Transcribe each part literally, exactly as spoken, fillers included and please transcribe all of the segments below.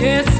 We'll be right back.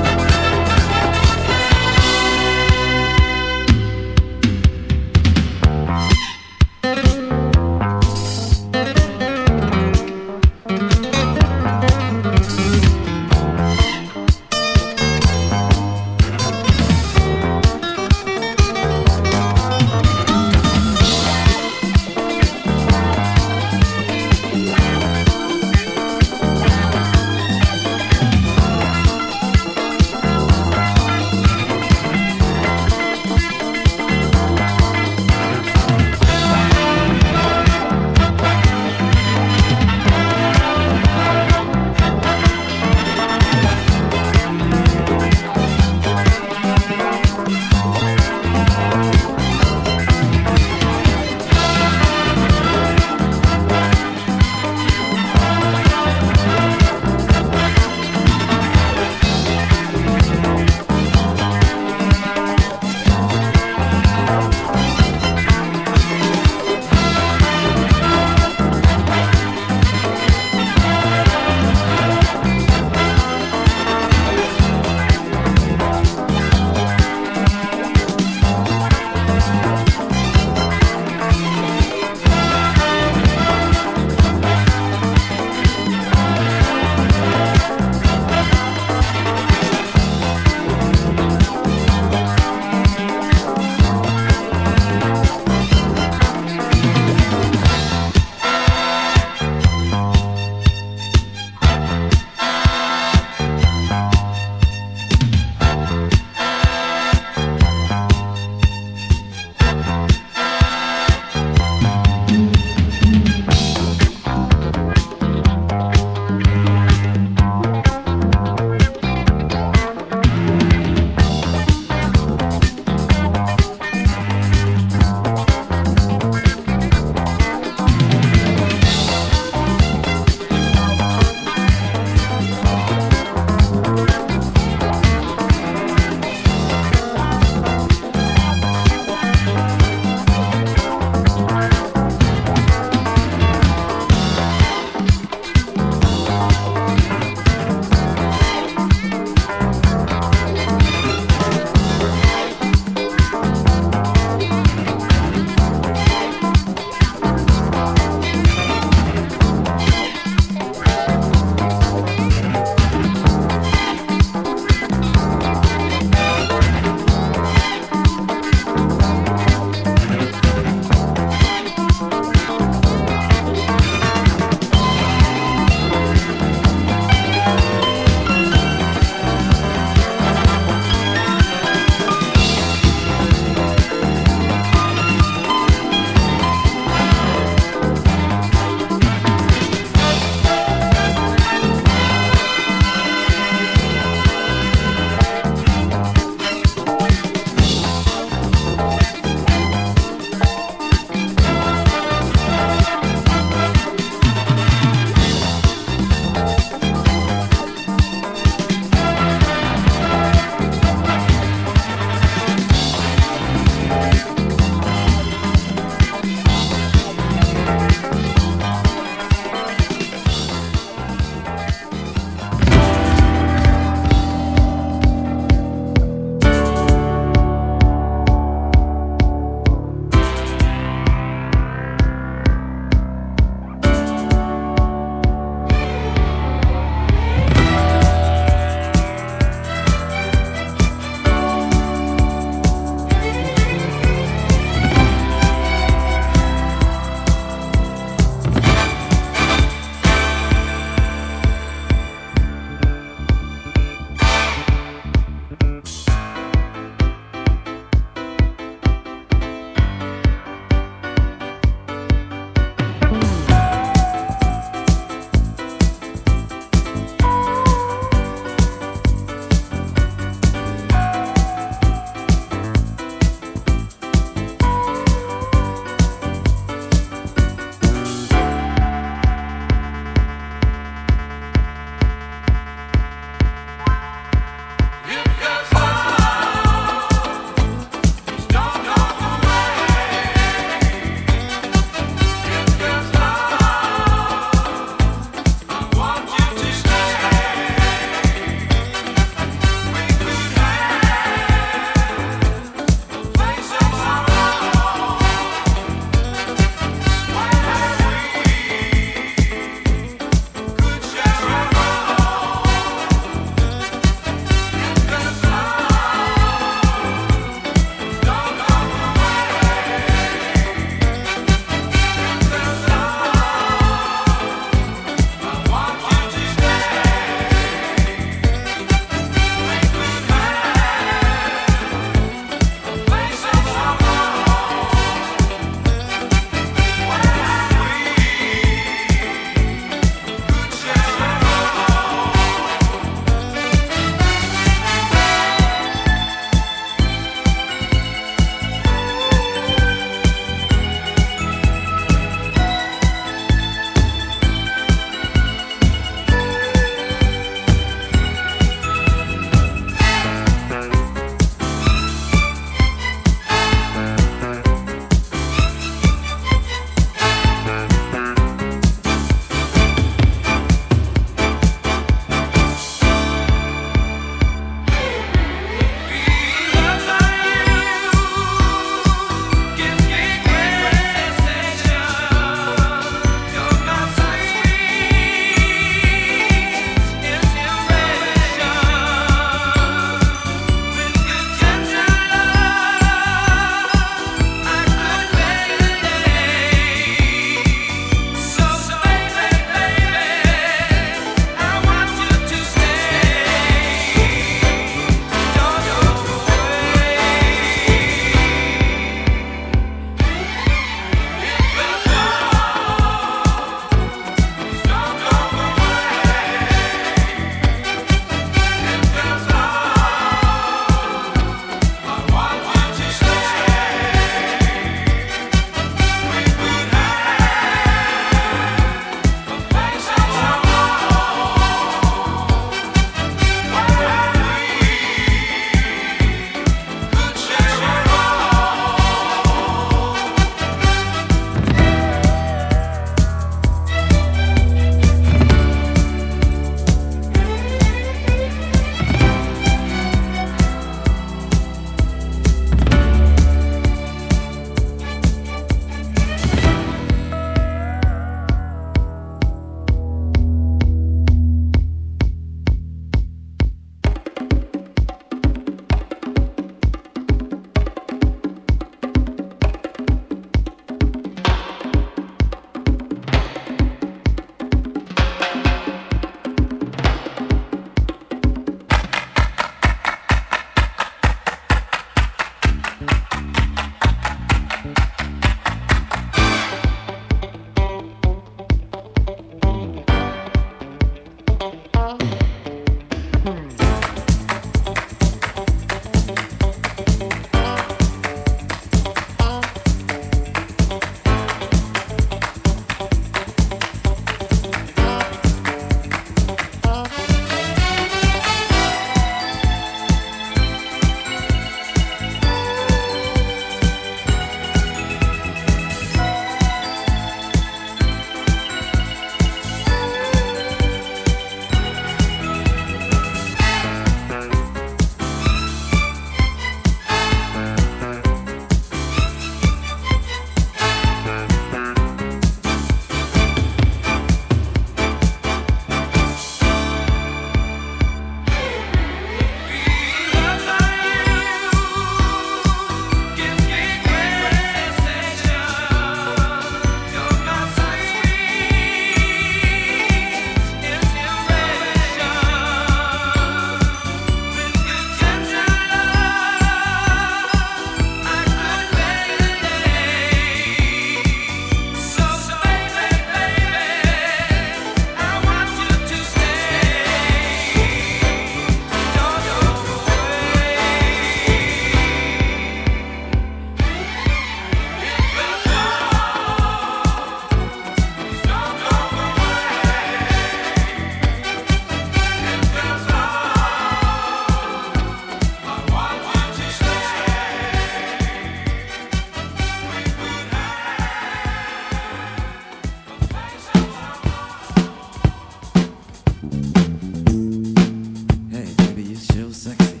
sexy.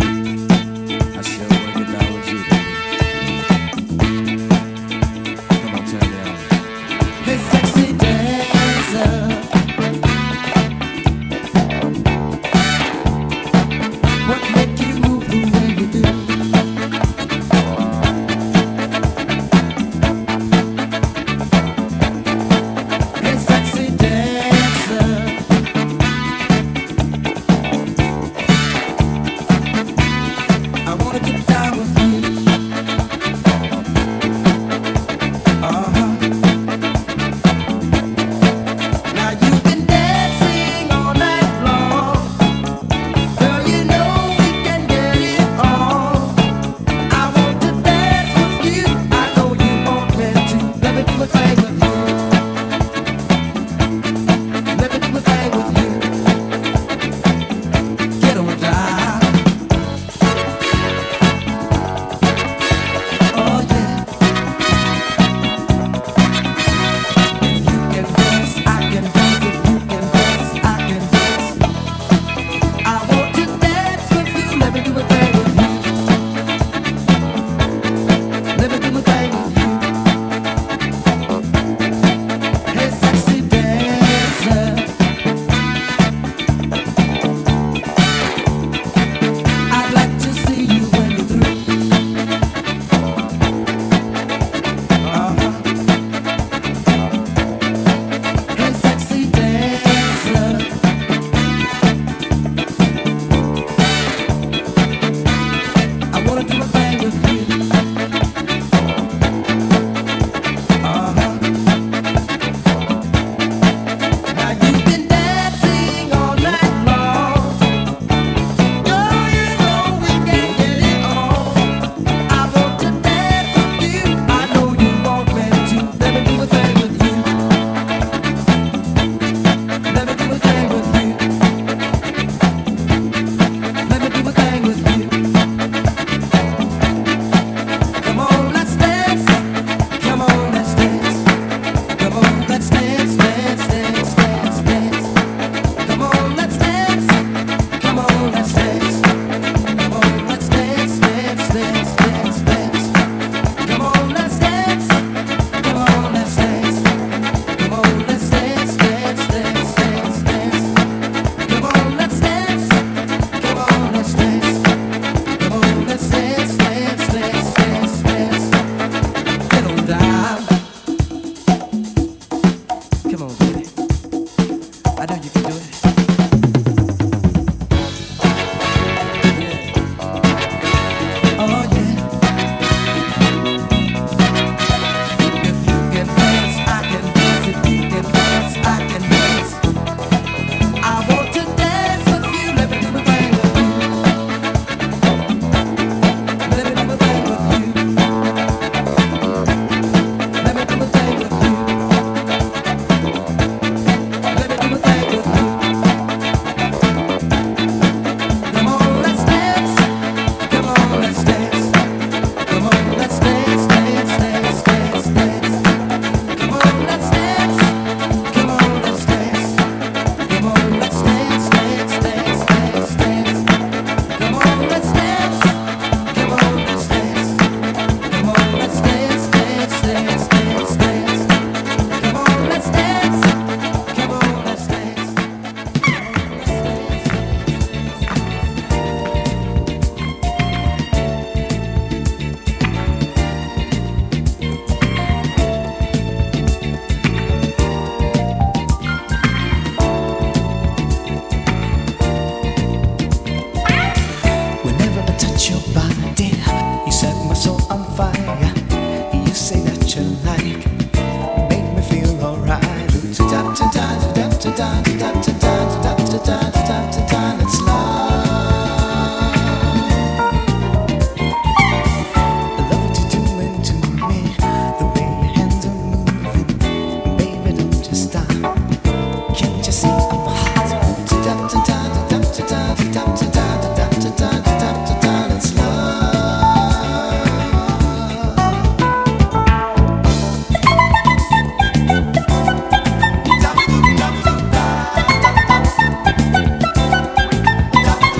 I sure wanna get down with you, baby. Come on, turn me on. Hey, sexy dancer, what make you move the way you do? Hey, sexy dancer, I know you can do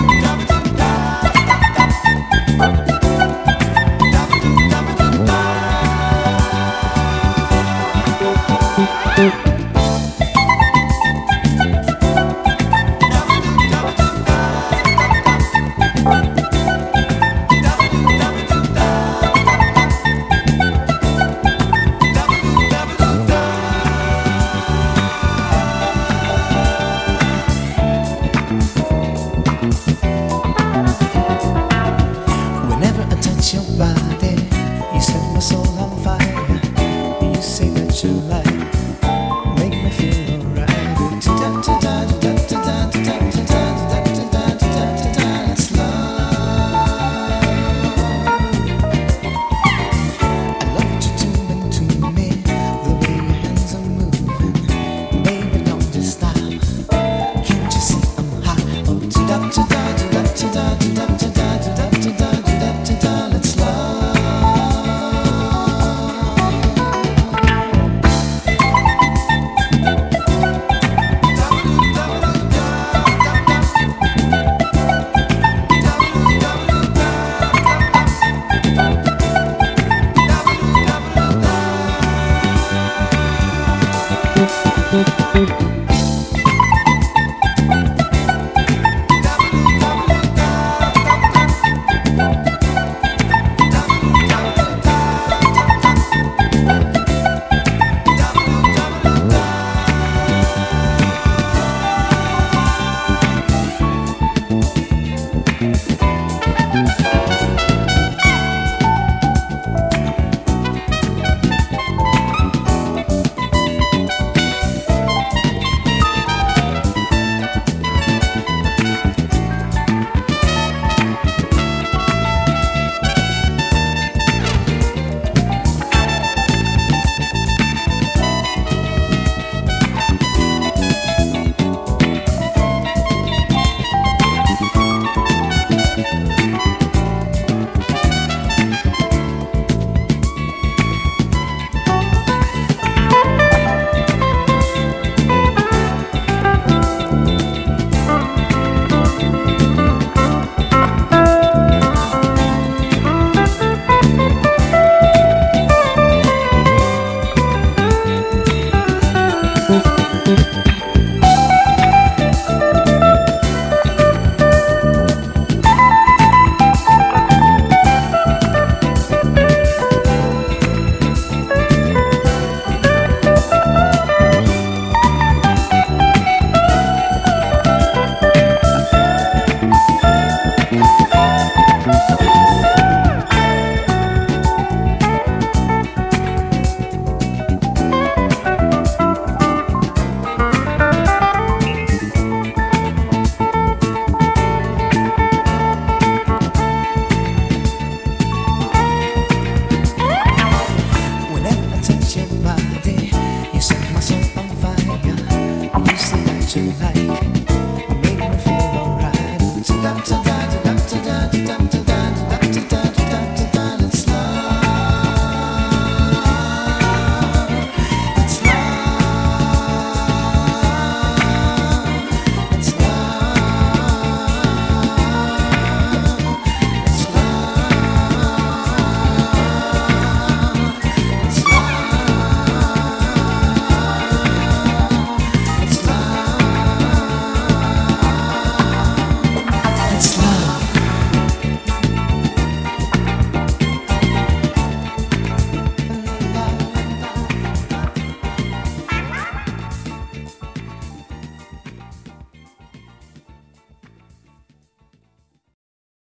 it.